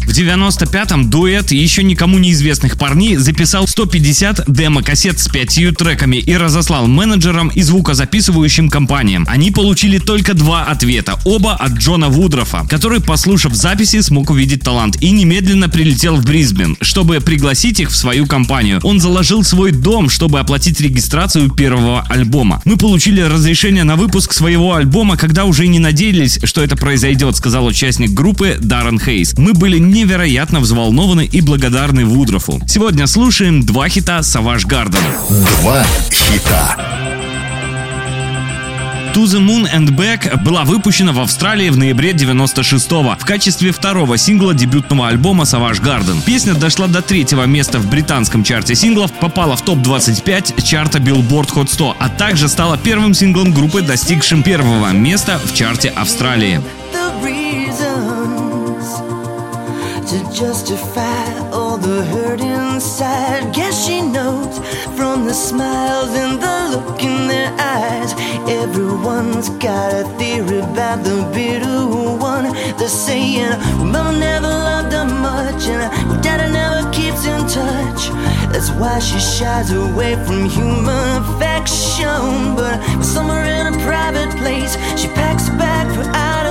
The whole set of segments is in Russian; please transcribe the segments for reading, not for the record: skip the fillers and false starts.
В 95-м дуэт еще никому неизвестных парней записал 150 демо-кассет с 5 треками и разослал менеджерам и звукозаписывающим компаниям. Они получили только 2 ответа, оба от Джона Вудрофа, который, послушав записи, смог увидеть талант и немедленно прилетел в Брисбен, чтобы пригласить их в свою компанию. Он заложил свой дом, чтобы оплатить регистрацию первого альбома. «Мы получили разрешение на выпуск своего альбома, когда уже не надеялись, что это произойдет», — сказал участник группы Даррен Хейс. «Мы были невероятно взволнованы и благодарны Вудрофу». Сегодня слушаем два хита Savage Garden. Два хита. «To the Moon and Back» была выпущена в Австралии в ноябре 96-го в качестве второго сингла дебютного альбома Savage Garden. Песня дошла до 3-го места в британском чарте синглов, попала в топ-25 чарта Billboard Hot 100, а также стала первым синглом группы, достигшим первого места в чарте Австралии. To justify all the hurt inside, guess she knows from the smiles and the look in their eyes. Everyone's got a theory about the bitter one. They're saying, well, Mama never loved her much, and Daddy never keeps in touch. That's why she shies away from human affection. But somewhere in a private place, she packs a bag for outer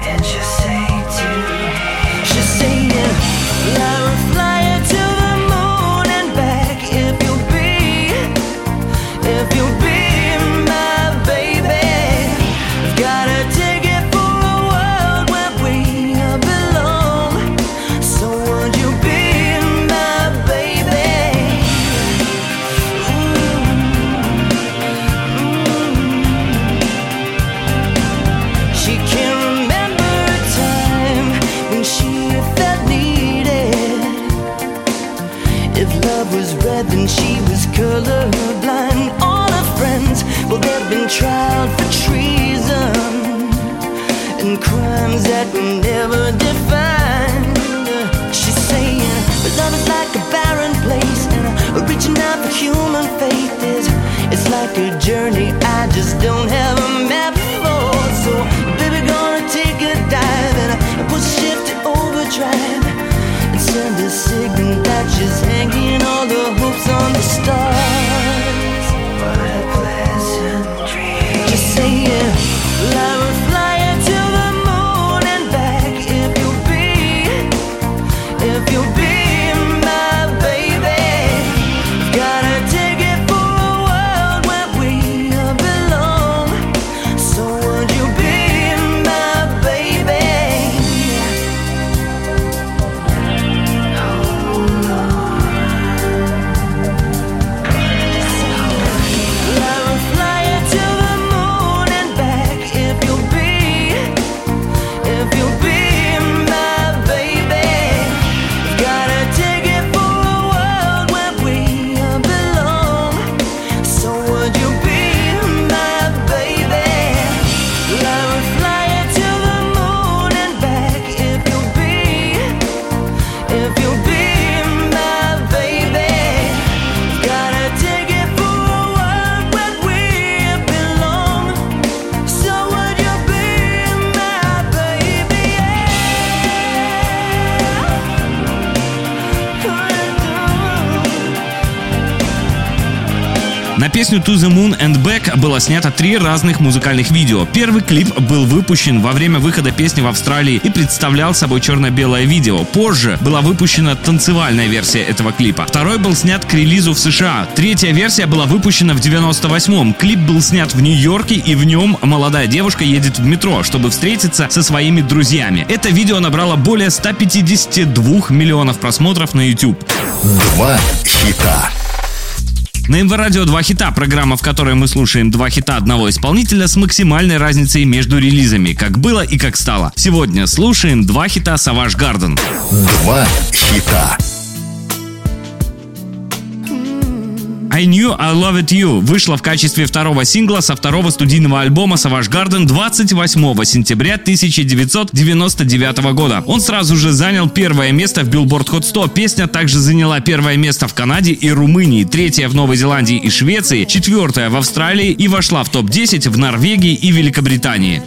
And she'll say to me, she's saying, I will fly you to the moon and back if you'll be my baby. I've got a ticket for a world where we all belong. So won't you be my baby? Was red and she was colorblind. All her friends, well, they've been tried for treason and crimes that we never defined. She's saying, but love is like a barren place, and reaching out for human faith is, it's like a journey I just don't have a map for. So baby, gonna take a dive and push a shift to overdrive and send a signal that she's hanging on the stars. What a pleasant dream. Just saying, well, I will fly you to the moon and back if you'll be my baby. I've got a ticket for a world where we all belong. So would you be my baby? Oh Lord. На песню «To the Moon and Back» было снято 3 разных музыкальных видео. Первый клип был выпущен во время выхода песни в Австралии и представлял собой черно-белое видео. Позже была выпущена танцевальная версия этого клипа. Второй был снят к релизу в США. Третья версия была выпущена в 98-м. Клип был снят в Нью-Йорке, и в нем молодая девушка едет в метро, чтобы встретиться со своими друзьями. Это видео набрало более 152 миллионов просмотров на YouTube. Два хита. На МВ Радио «Два хита» — программа, в которой мы слушаем два хита одного исполнителя с максимальной разницей между релизами, как было и как стало. Сегодня слушаем два хита Savage Garden. Два хита. I Knew I Loved You вышла в качестве второго сингла со второго студийного альбома Savage Garden 28 сентября 1999 года. Он сразу же занял первое место в Billboard Hot 100. Песня также заняла первое место в Канаде и Румынии, третье в Новой Зеландии и Швеции, четвертое в Австралии и вошла в топ-10 в Норвегии и Великобритании.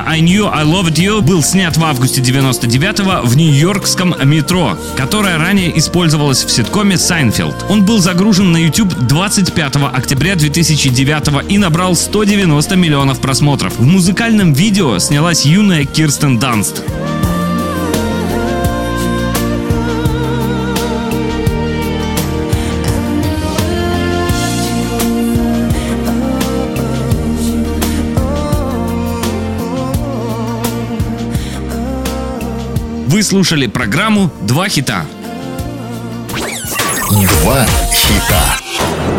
I Knew I Loved You был снят в августе 99-го в нью-йоркском метро, которое ранее использовалось в ситкоме «Сайнфилд». Он был загружен на YouTube 25 октября 2009-го и набрал 190 миллионов просмотров. В музыкальном видео снялась юная Кирстен Данст. Вы слушали программу «Два хита». Два хита.